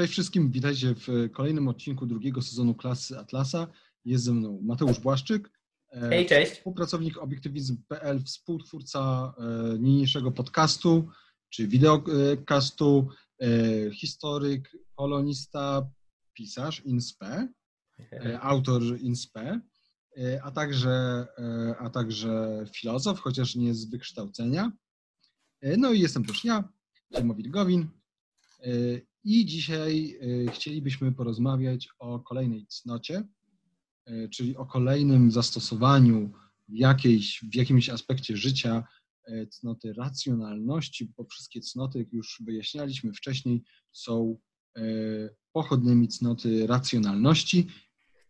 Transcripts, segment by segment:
Cześć wszystkim, witajcie w kolejnym odcinku drugiego sezonu Klasy Atlasa. Jest ze mną Mateusz Błaszczyk. Hej, cześć. Współpracownik obiektywizm.pl, współtwórca niniejszego podcastu, czy wideokastu, historyk, polonista, pisarz Inspe, autor Inspe, a także filozof, chociaż nie z wykształcenia. No i jestem też ja, Ziemowit Gowin. I dzisiaj chcielibyśmy porozmawiać o kolejnej cnocie, czyli o kolejnym zastosowaniu w jakimś aspekcie życia cnoty racjonalności, bo wszystkie cnoty, jak już wyjaśnialiśmy wcześniej, są pochodnymi cnoty racjonalności.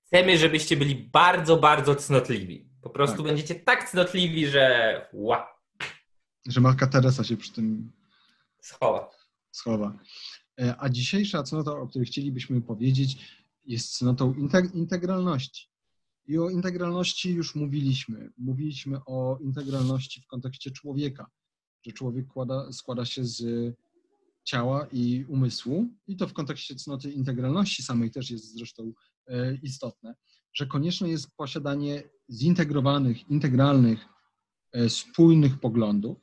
Chcemy, żebyście byli bardzo, bardzo cnotliwi. Po prostu tak. Będziecie tak cnotliwi, że że Matka Teresa się przy tym schowa. A dzisiejsza cnota, o której chcielibyśmy powiedzieć, jest cnotą integralności. I o integralności już mówiliśmy. Mówiliśmy o integralności w kontekście człowieka, że człowiek składa się z ciała i umysłu i to w kontekście cnoty integralności samej też jest zresztą istotne, że konieczne jest posiadanie zintegrowanych, integralnych, spójnych poglądów,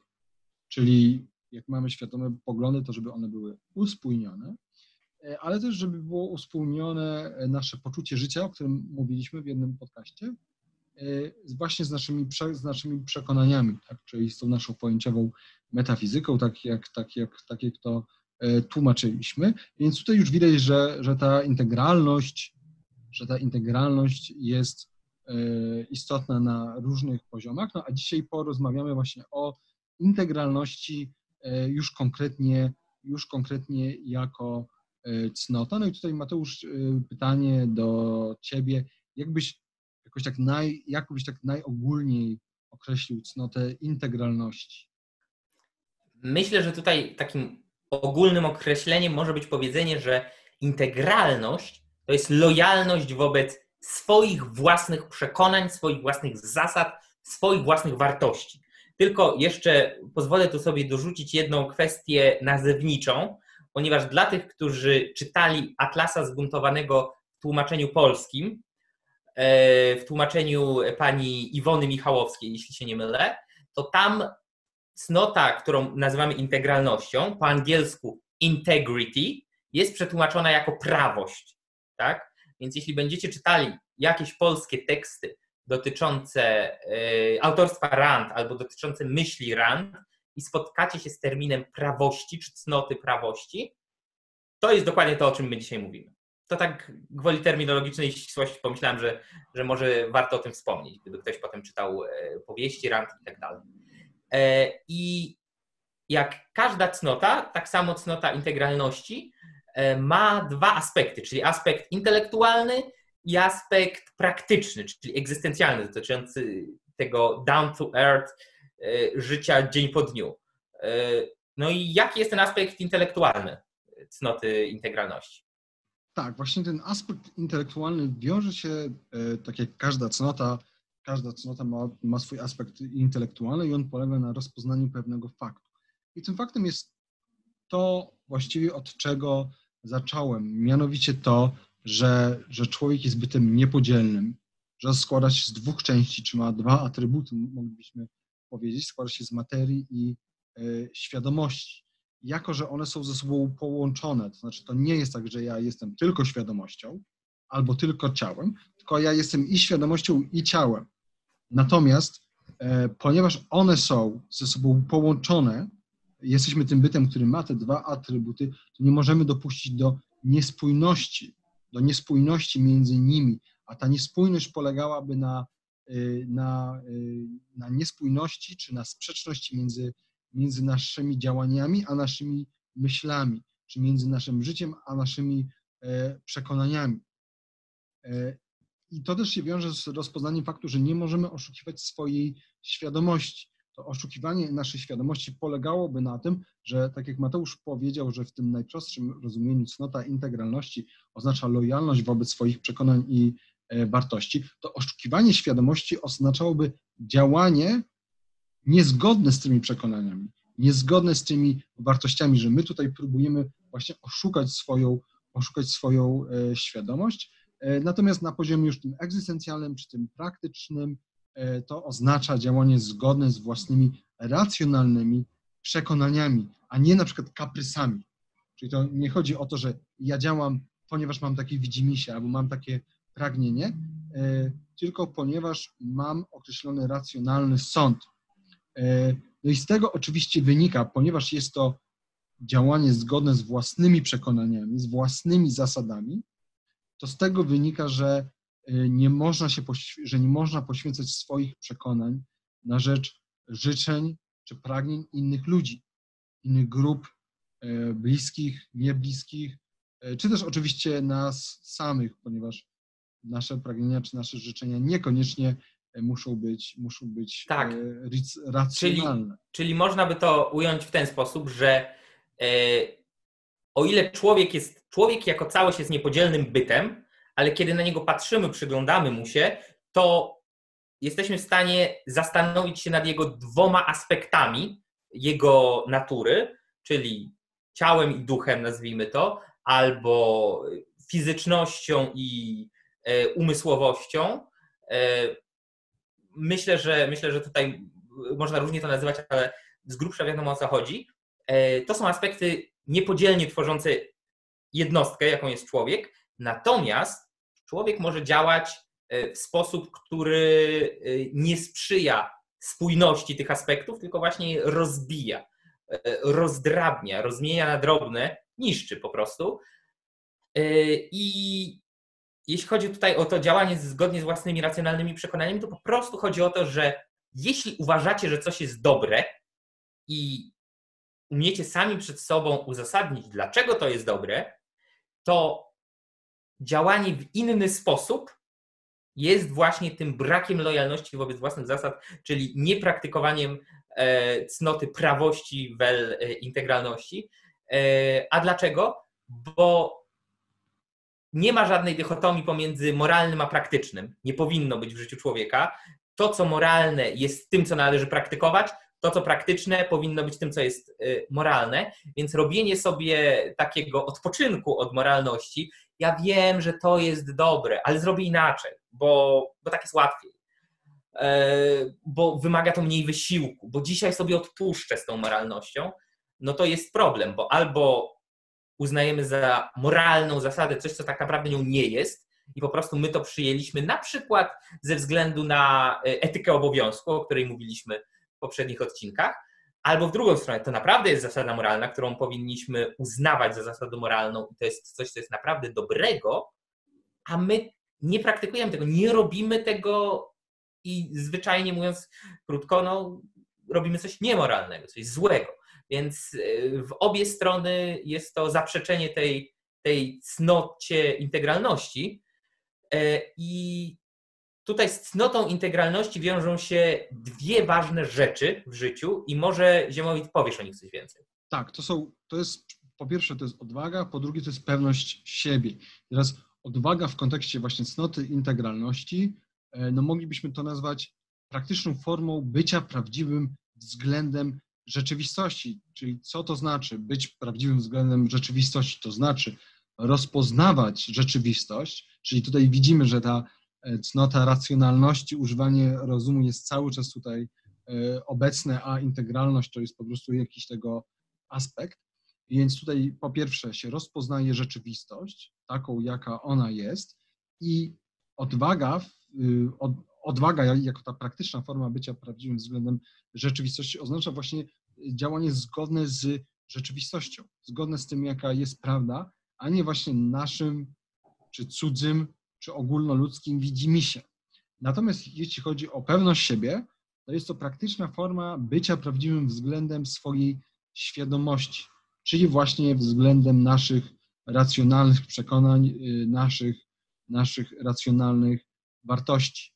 czyli jak mamy świadome poglądy, to żeby one były uspójnione, ale też żeby było uspójnione nasze poczucie życia, o którym mówiliśmy w jednym podcaście, właśnie z naszymi przekonaniami, tak? Czyli z tą naszą pojęciową metafizyką, tak jak to tłumaczyliśmy. Więc tutaj już widać, że ta integralność jest istotna na różnych poziomach. No a dzisiaj porozmawiamy właśnie o integralności już konkretnie jako cnota. No i tutaj Mateusz, pytanie do Ciebie. Jak byś tak najogólniej określił cnotę integralności? Myślę, że tutaj takim ogólnym określeniem może być powiedzenie, że integralność to jest lojalność wobec swoich własnych przekonań, swoich własnych zasad, swoich własnych wartości. Tylko jeszcze pozwolę tu sobie dorzucić jedną kwestię nazewniczą, ponieważ dla tych, którzy czytali Atlasa zbuntowanego w tłumaczeniu polskim, w tłumaczeniu pani Iwony Michałowskiej, jeśli się nie mylę, to tam cnota, którą nazywamy integralnością, po angielsku integrity, jest przetłumaczona jako prawość. Tak? Więc jeśli będziecie czytali jakieś polskie teksty dotyczące autorstwa Rand albo dotyczące myśli Rand i spotkacie się z terminem prawości czy cnoty prawości, to jest dokładnie to, o czym my dzisiaj mówimy. To tak gwoli terminologicznej ścisłości pomyślałem, że może warto o tym wspomnieć, gdyby ktoś potem czytał powieści Rand i tak dalej. I jak każda cnota, tak samo cnota integralności ma dwa aspekty, czyli aspekt intelektualny i aspekt praktyczny, czyli egzystencjalny, dotyczący tego down to earth życia dzień po dniu. No i jaki jest ten aspekt intelektualny cnoty integralności? Tak, właśnie ten aspekt intelektualny wiąże się, tak jak każda cnota ma swój aspekt intelektualny i on polega na rozpoznaniu pewnego faktu. I tym faktem jest to właściwie, od czego zacząłem, mianowicie to, że człowiek jest bytem niepodzielnym, że składa się z dwóch części, czy ma dwa atrybuty, moglibyśmy powiedzieć, składa się z materii i świadomości. Jako że one są ze sobą połączone, to znaczy to nie jest tak, że ja jestem tylko świadomością albo tylko ciałem, tylko ja jestem i świadomością, i ciałem. Natomiast ponieważ one są ze sobą połączone, jesteśmy tym bytem, który ma te dwa atrybuty, to nie możemy dopuścić do niespójności, między nimi, a ta niespójność polegałaby na niespójności czy na sprzeczności między naszymi działaniami a naszymi myślami, czy między naszym życiem a naszymi przekonaniami. I to też się wiąże z rozpoznaniem faktu, że nie możemy oszukiwać swojej świadomości. To oszukiwanie naszej świadomości polegałoby na tym, że tak jak Mateusz powiedział, że w tym najprostszym rozumieniu cnota integralności oznacza lojalność wobec swoich przekonań i wartości, to oszukiwanie świadomości oznaczałoby działanie niezgodne z tymi przekonaniami, niezgodne z tymi wartościami, że my tutaj próbujemy właśnie oszukać swoją oszukać swoją świadomość. Natomiast na poziomie już tym egzystencjalnym czy tym praktycznym to oznacza działanie zgodne z własnymi racjonalnymi przekonaniami, a nie na przykład kaprysami. Czyli to nie chodzi o to, że ja działam, ponieważ mam takie widzimisię albo mam takie pragnienie, tylko ponieważ mam określony racjonalny sąd. No i z tego oczywiście wynika, ponieważ jest to działanie zgodne z własnymi przekonaniami, z własnymi zasadami, to z tego wynika, że nie można poświęcać swoich przekonań na rzecz życzeń czy pragnień innych ludzi, innych grup, bliskich, niebliskich, czy też oczywiście nas samych, ponieważ nasze pragnienia czy nasze życzenia niekoniecznie muszą być tak, racjonalne. Czyli można by to ująć w ten sposób, że o ile człowiek jako całość jest niepodzielnym bytem, ale kiedy na niego patrzymy, przyglądamy mu się, to jesteśmy w stanie zastanowić się nad jego dwoma aspektami jego natury, czyli ciałem i duchem, nazwijmy to, albo fizycznością i umysłowością. Myślę, że tutaj można różnie to nazywać, ale z grubsza wiadomo, o co chodzi. To są aspekty niepodzielnie tworzące jednostkę, jaką jest człowiek, natomiast człowiek może działać w sposób, który nie sprzyja spójności tych aspektów, tylko właśnie rozbija, rozdrabnia, rozmienia na drobne, niszczy po prostu. I jeśli chodzi tutaj o to działanie zgodnie z własnymi racjonalnymi przekonaniami, to po prostu chodzi o to, że jeśli uważacie, że coś jest dobre i umiecie sami przed sobą uzasadnić, dlaczego to jest dobre, to działanie w inny sposób jest właśnie tym brakiem lojalności wobec własnych zasad, czyli niepraktykowaniem cnoty prawości vel integralności. A dlaczego? Bo nie ma żadnej dychotomii pomiędzy moralnym a praktycznym. Nie powinno być w życiu człowieka. To, co moralne, jest tym, co należy praktykować. To, co praktyczne, powinno być tym, co jest moralne. Więc robienie sobie takiego odpoczynku od moralności, ja wiem, że to jest dobre, ale zrobię inaczej, bo tak jest łatwiej, bo wymaga to mniej wysiłku, bo dzisiaj sobie odpuszczę z tą moralnością, no to jest problem, bo albo uznajemy za moralną zasadę coś, co tak naprawdę nią nie jest i po prostu my to przyjęliśmy na przykład ze względu na etykę obowiązku, o której mówiliśmy w poprzednich odcinkach, albo w drugą stronę, to naprawdę jest zasada moralna, którą powinniśmy uznawać za zasadę moralną i to jest coś, co jest naprawdę dobrego, a my nie praktykujemy tego, nie robimy tego i zwyczajnie mówiąc krótko, no, robimy coś niemoralnego, coś złego. Więc w obie strony jest to zaprzeczenie tej cnocie integralności i tutaj z cnotą integralności wiążą się dwie ważne rzeczy w życiu i może Ziemowit powiesz o nich coś więcej. Tak, po pierwsze to jest odwaga, po drugie to jest pewność siebie. Teraz odwaga w kontekście właśnie cnoty integralności, no moglibyśmy to nazwać praktyczną formą bycia prawdziwym względem rzeczywistości. Czyli co to znaczy być prawdziwym względem rzeczywistości? To znaczy rozpoznawać rzeczywistość, czyli tutaj widzimy, że ta cnota racjonalności, używanie rozumu jest cały czas tutaj obecne, a integralność to jest po prostu jakiś tego aspekt. Więc tutaj po pierwsze się rozpoznaje rzeczywistość, taką jaka ona jest i odwaga jako ta praktyczna forma bycia prawdziwym względem rzeczywistości oznacza właśnie działanie zgodne z rzeczywistością, zgodne z tym, jaka jest prawda, a nie właśnie naszym czy cudzym czy ogólnoludzkim widzimisię. Natomiast jeśli chodzi o pewność siebie, to jest to praktyczna forma bycia prawdziwym względem swojej świadomości, czyli właśnie względem naszych racjonalnych przekonań, naszych racjonalnych wartości.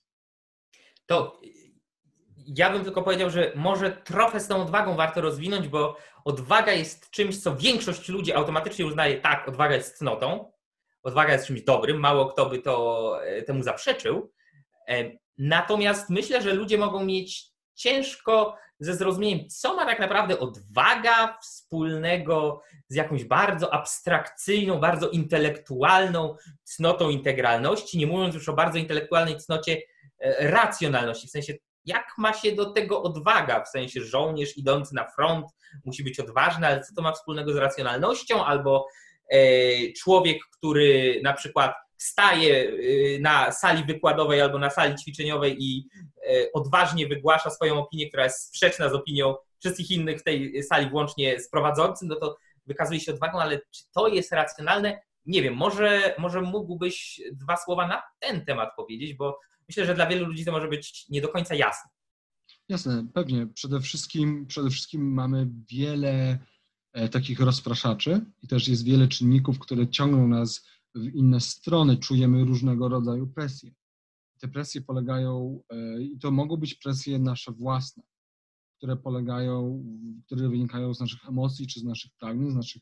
To ja bym tylko powiedział, że może trochę z tą odwagą warto rozwinąć, bo odwaga jest czymś, co większość ludzi automatycznie uznaje, tak, odwaga jest cnotą, odwaga jest czymś dobrym, mało kto by temu zaprzeczył. Natomiast myślę, że ludzie mogą mieć ciężko ze zrozumieniem, co ma tak naprawdę odwaga wspólnego z jakąś bardzo abstrakcyjną, bardzo intelektualną cnotą integralności, nie mówiąc już o bardzo intelektualnej cnocie racjonalności, w sensie jak ma się do tego odwaga, w sensie żołnierz idący na front musi być odważny, ale co to ma wspólnego z racjonalnością, albo człowiek, który na przykład staje na sali wykładowej albo na sali ćwiczeniowej i odważnie wygłasza swoją opinię, która jest sprzeczna z opinią wszystkich innych w tej sali, włącznie z prowadzącym, no to wykazuje się odwagą, ale czy to jest racjonalne? Nie wiem, może mógłbyś dwa słowa na ten temat powiedzieć, bo myślę, że dla wielu ludzi to może być nie do końca jasne. Jasne, pewnie. Przede wszystkim mamy wiele takich rozpraszaczy i też jest wiele czynników, które ciągną nas w inne strony, czujemy różnego rodzaju presje. Te presje polegają, i to mogą być presje nasze własne, które wynikają z naszych emocji, czy z naszych pragnień, z naszych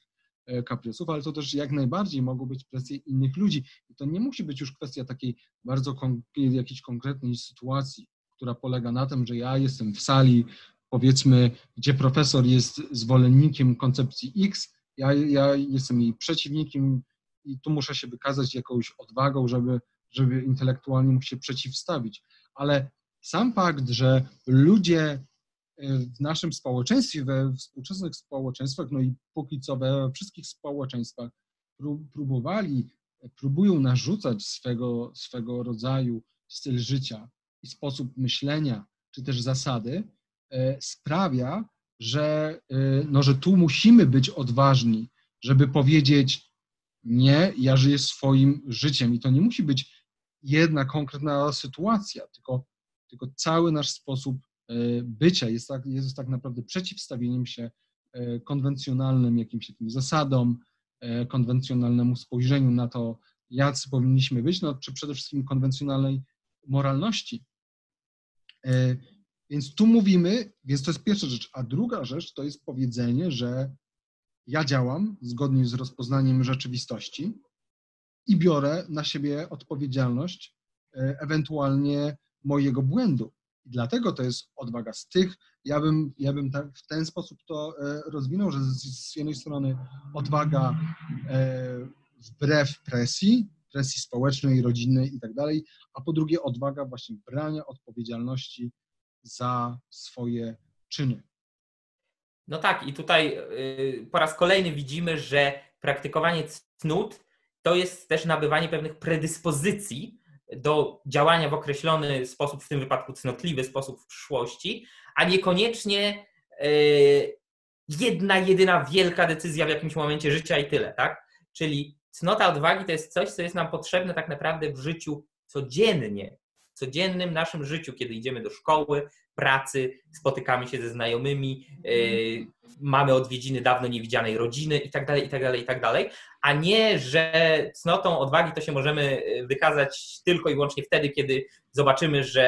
kaprysów, ale to też jak najbardziej mogą być presje innych ludzi. I to nie musi być już kwestia takiej bardzo jakiejś konkretnej sytuacji, która polega na tym, że ja jestem w sali, powiedzmy, gdzie profesor jest zwolennikiem koncepcji X, ja jestem jej przeciwnikiem i tu muszę się wykazać jakąś odwagą, żeby intelektualnie mu się przeciwstawić. Ale sam fakt, że ludzie w naszym społeczeństwie, we współczesnych społeczeństwach, no i póki co we wszystkich społeczeństwach próbują narzucać swego rodzaju styl życia i sposób myślenia, czy też zasady, sprawia, że tu musimy być odważni, żeby powiedzieć: nie, ja żyję swoim życiem. I to nie musi być jedna konkretna sytuacja, tylko cały nasz sposób bycia jest tak naprawdę przeciwstawieniem się konwencjonalnym jakimś takim zasadom, konwencjonalnemu spojrzeniu na to, jacy powinniśmy być, no, czy przede wszystkim konwencjonalnej moralności. Więc tu mówimy, więc to jest pierwsza rzecz, a druga rzecz to jest powiedzenie, że ja działam zgodnie z rozpoznaniem rzeczywistości i biorę na siebie odpowiedzialność ewentualnie mojego błędu. Dlatego to jest odwaga z tych, ja bym tak w ten sposób to rozwinął, że z jednej strony odwaga wbrew presji społecznej, rodzinnej i tak dalej, a po drugie odwaga właśnie brania odpowiedzialności za swoje czyny. No tak, i tutaj po raz kolejny widzimy, że praktykowanie cnót to jest też nabywanie pewnych predyspozycji do działania w określony sposób, w tym wypadku cnotliwy sposób w przyszłości, a niekoniecznie jedna, jedyna wielka decyzja w jakimś momencie życia i tyle, tak? Czyli cnota odwagi to jest coś, co jest nam potrzebne tak naprawdę w życiu codziennie, w codziennym naszym życiu, kiedy idziemy do szkoły, pracy, spotykamy się ze znajomymi, mamy odwiedziny dawno niewidzianej rodziny i tak dalej, a nie, że cnotą odwagi to się możemy wykazać tylko i wyłącznie wtedy, kiedy zobaczymy, że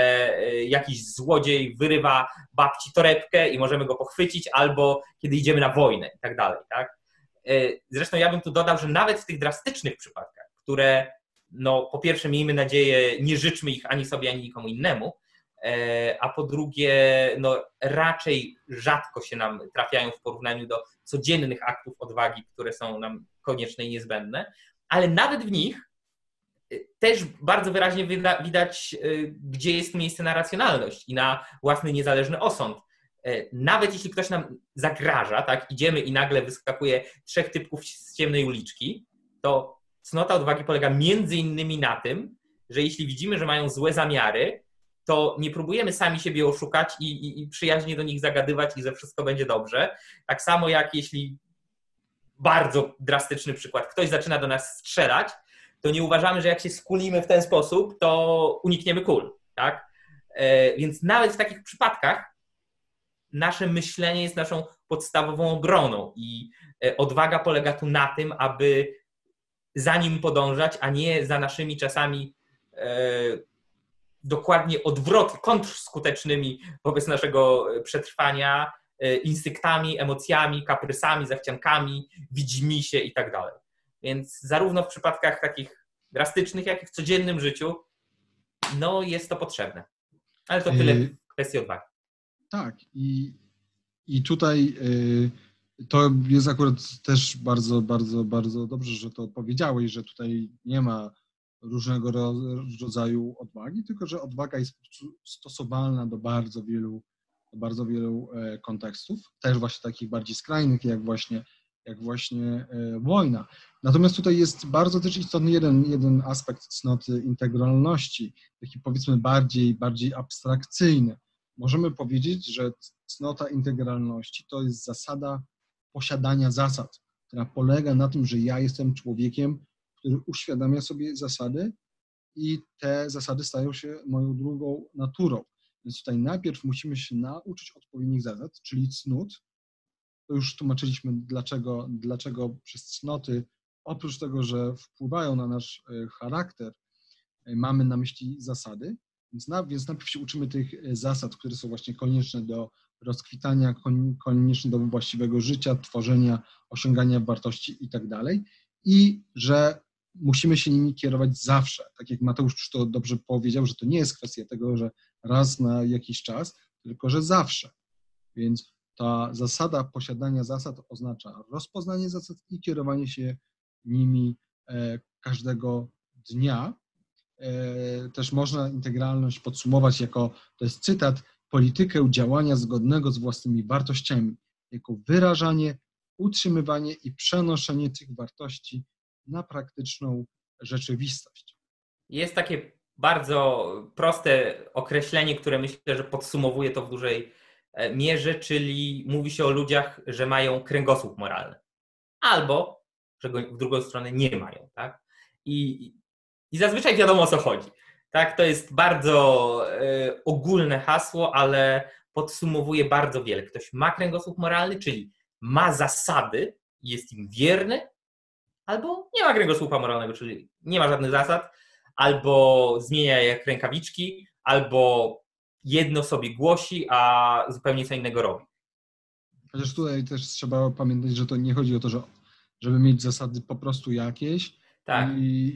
jakiś złodziej wyrywa babci torebkę i możemy go pochwycić, albo kiedy idziemy na wojnę i tak dalej, tak? Zresztą ja bym tu dodał, że nawet w tych drastycznych przypadkach, które, no po pierwsze miejmy nadzieję, nie życzmy ich ani sobie, ani nikomu innemu, a po drugie, no, raczej rzadko się nam trafiają w porównaniu do codziennych aktów odwagi, które są nam konieczne i niezbędne, ale nawet w nich też bardzo wyraźnie widać, gdzie jest miejsce na racjonalność i na własny niezależny osąd. Nawet jeśli ktoś nam zagraża, tak, idziemy i nagle wyskakuje trzech typków z ciemnej uliczki, to cnota odwagi polega między innymi na tym, że jeśli widzimy, że mają złe zamiary, to nie próbujemy sami siebie oszukać i przyjaźnie do nich zagadywać i że wszystko będzie dobrze. Tak samo jak jeśli, bardzo drastyczny przykład, ktoś zaczyna do nas strzelać, to nie uważamy, że jak się skulimy w ten sposób, to unikniemy kul, tak? Więc nawet w takich przypadkach nasze myślenie jest naszą podstawową obroną i odwaga polega tu na tym, aby za nim podążać, a nie za naszymi czasami dokładnie kontrskutecznymi wobec naszego przetrwania instynktami, emocjami, kaprysami, zachciankami, widzimisię i tak dalej. Więc zarówno w przypadkach takich drastycznych, jak i w codziennym życiu, no jest to potrzebne. Ale to tyle w kwestii odwagi. Tak. I tutaj to jest akurat też bardzo dobrze, że to powiedziałeś, że tutaj nie ma różnego rodzaju odwagi, tylko że odwaga jest stosowalna do bardzo wielu kontekstów, też właśnie takich bardziej skrajnych, jak właśnie wojna. Natomiast tutaj jest bardzo też istotny jeden aspekt cnoty integralności, taki powiedzmy bardziej abstrakcyjny. Możemy powiedzieć, że cnota integralności to jest zasada posiadania zasad, która polega na tym, że ja jestem człowiekiem, który uświadamia sobie zasady i te zasady stają się moją drugą naturą. Więc tutaj najpierw musimy się nauczyć odpowiednich zasad, czyli cnót. To już tłumaczyliśmy, dlaczego przez cnoty, oprócz tego, że wpływają na nasz charakter, mamy na myśli zasady. Więc najpierw się uczymy tych zasad, które są właśnie konieczne do rozkwitania, konieczne do właściwego życia, tworzenia, osiągania wartości i tak dalej. I że musimy się nimi kierować zawsze. Tak jak Mateusz to dobrze powiedział, że to nie jest kwestia tego, że raz na jakiś czas, tylko że zawsze. Więc ta zasada posiadania zasad oznacza rozpoznanie zasad i kierowanie się nimi każdego dnia. Też można integralność podsumować jako, to jest cytat, politykę działania zgodnego z własnymi wartościami, jako wyrażanie, utrzymywanie i przenoszenie tych wartości na praktyczną rzeczywistość. Jest takie bardzo proste określenie, które myślę, że podsumowuje to w dużej mierze, czyli mówi się o ludziach, że mają kręgosłup moralny albo, że go w drugą stronę nie mają, tak? I zazwyczaj wiadomo, o co chodzi. Tak, to jest bardzo ogólne hasło, ale podsumowuje bardzo wiele. Ktoś ma kręgosłup moralny, czyli ma zasady, jest im wierny, albo nie ma kręgosłupa moralnego, czyli nie ma żadnych zasad, albo zmienia je jak rękawiczki, albo jedno sobie głosi, a zupełnie co innego robi. Chociaż tutaj też trzeba pamiętać, że to nie chodzi o to, żeby mieć zasady po prostu jakieś, tak.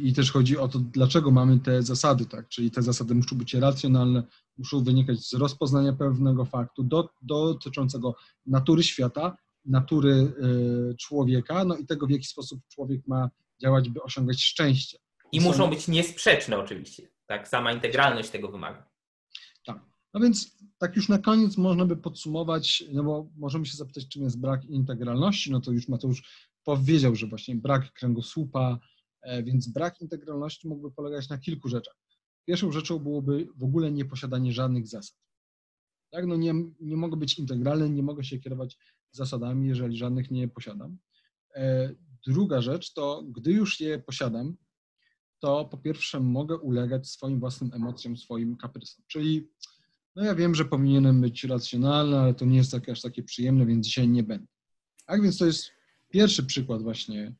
I też chodzi o to, dlaczego mamy te zasady, tak? Czyli te zasady muszą być racjonalne, muszą wynikać z rozpoznania pewnego faktu dotyczącego natury świata, natury człowieka, no i tego, w jaki sposób człowiek ma działać, by osiągać szczęście. I muszą być niesprzeczne oczywiście, tak? Sama integralność tego wymaga. Tak. No więc tak już na koniec można by podsumować, no bo możemy się zapytać, czym jest brak integralności, no to już Mateusz powiedział, że właśnie brak kręgosłupa, więc brak integralności mógłby polegać na kilku rzeczach. Pierwszą rzeczą byłoby w ogóle nieposiadanie żadnych zasad. Tak? No nie mogę być integralny, nie mogę się kierować zasadami, jeżeli żadnych nie posiadam. Druga rzecz to, gdy już je posiadam, to po pierwsze mogę ulegać swoim własnym emocjom, swoim kaprysom. Czyli no ja wiem, że powinienem być racjonalny, ale to nie jest aż takie przyjemne, więc dzisiaj nie będę. Tak więc to jest pierwszy przykład właśnie,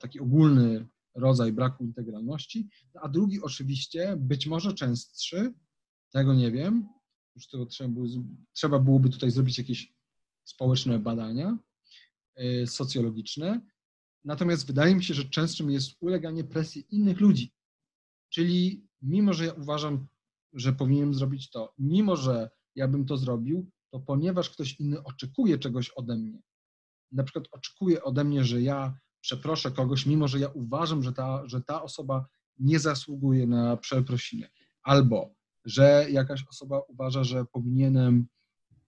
taki ogólny rodzaj braku integralności, a drugi oczywiście, być może częstszy, tego nie wiem, już to trzeba byłoby tutaj zrobić jakieś społeczne badania socjologiczne, natomiast wydaje mi się, że częstszym jest uleganie presji innych ludzi, czyli mimo, że ja uważam, że powinienem zrobić to, mimo, że ja bym to zrobił, to ponieważ ktoś inny oczekuje czegoś ode mnie, na przykład oczekuje ode mnie, że ja przeproszę kogoś, mimo że ja uważam, że ta osoba nie zasługuje na przeprosiny. Albo, że jakaś osoba uważa, że powinienem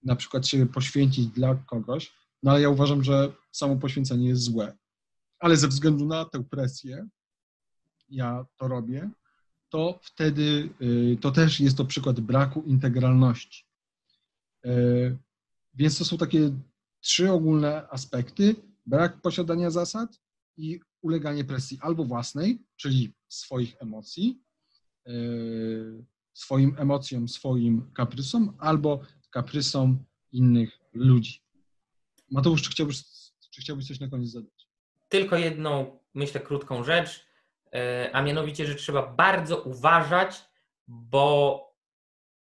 na przykład się poświęcić dla kogoś, no ale ja uważam, że samo poświęcenie jest złe. Ale ze względu na tę presję, ja to robię, to wtedy to też jest to przykład braku integralności. Więc to są takie trzy ogólne aspekty: brak posiadania zasad i uleganie presji albo własnej, czyli swoich emocji, swoim emocjom, swoim kaprysom, albo kaprysom innych ludzi. Mateusz, czy chciałbyś coś na koniec dodać? Tylko jedną, myślę, krótką rzecz, a mianowicie, że trzeba bardzo uważać, bo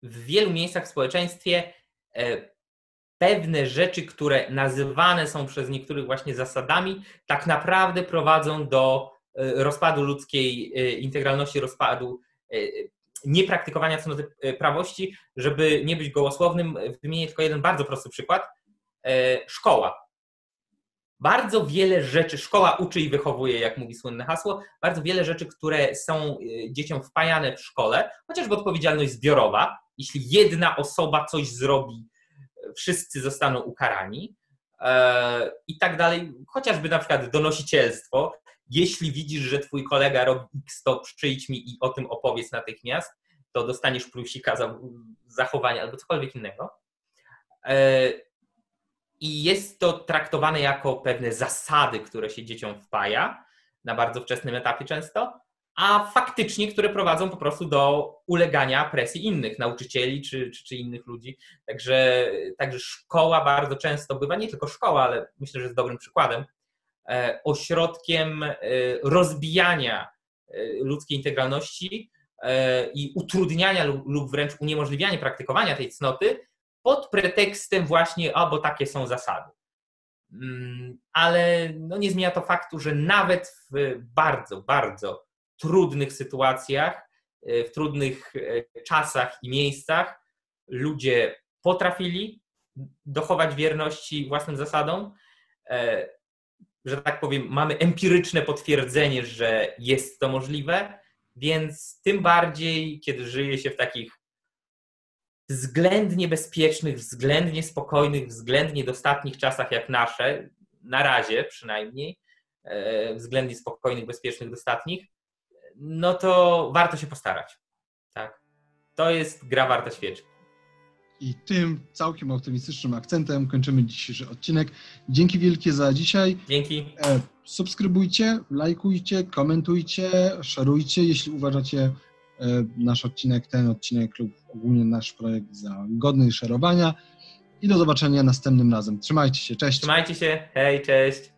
w wielu miejscach w społeczeństwie pewne rzeczy, które nazywane są przez niektórych właśnie zasadami, tak naprawdę prowadzą do rozpadu ludzkiej integralności, rozpadu niepraktykowania cnoty prawości, żeby nie być gołosłownym, wymienię tylko jeden bardzo prosty przykład. Szkoła. Bardzo wiele rzeczy, szkoła uczy i wychowuje, jak mówi słynne hasło, bardzo wiele rzeczy, które są dzieciom wpajane w szkole, chociażby odpowiedzialność zbiorowa, jeśli jedna osoba coś zrobi, wszyscy zostaną ukarani i tak dalej, chociażby na przykład donosicielstwo, jeśli widzisz, że twój kolega robi X, to przyjdź mi i o tym opowiedz natychmiast, to dostaniesz plusika za zachowanie albo cokolwiek innego. I jest to traktowane jako pewne zasady, które się dzieciom wpaja na bardzo wczesnym etapie często, a faktycznie, które prowadzą po prostu do ulegania presji innych, nauczycieli czy innych ludzi. Także szkoła bardzo często bywa, nie tylko szkoła, ale myślę, że jest dobrym przykładem, ośrodkiem rozbijania ludzkiej integralności i utrudniania lub wręcz uniemożliwiania praktykowania tej cnoty pod pretekstem właśnie, bo takie są zasady. Ale no nie zmienia to faktu, że nawet w bardzo, bardzo trudnych sytuacjach, w trudnych czasach i miejscach ludzie potrafili dochować wierności własnym zasadom, że tak powiem, mamy empiryczne potwierdzenie, że jest to możliwe, więc tym bardziej, kiedy żyje się w takich względnie bezpiecznych, względnie spokojnych, względnie dostatnich czasach jak nasze, na razie przynajmniej, względnie spokojnych, bezpiecznych, dostatnich, no to warto się postarać. Tak? To jest gra warta świeczki. I tym całkiem optymistycznym akcentem kończymy dzisiejszy odcinek. Dzięki wielkie za dzisiaj. Dzięki. Subskrybujcie, lajkujcie, komentujcie, szerujcie, jeśli uważacie nasz odcinek, ten odcinek lub ogólnie nasz projekt za godny szerowania. I do zobaczenia następnym razem. Trzymajcie się, cześć. Trzymajcie się, hej, cześć.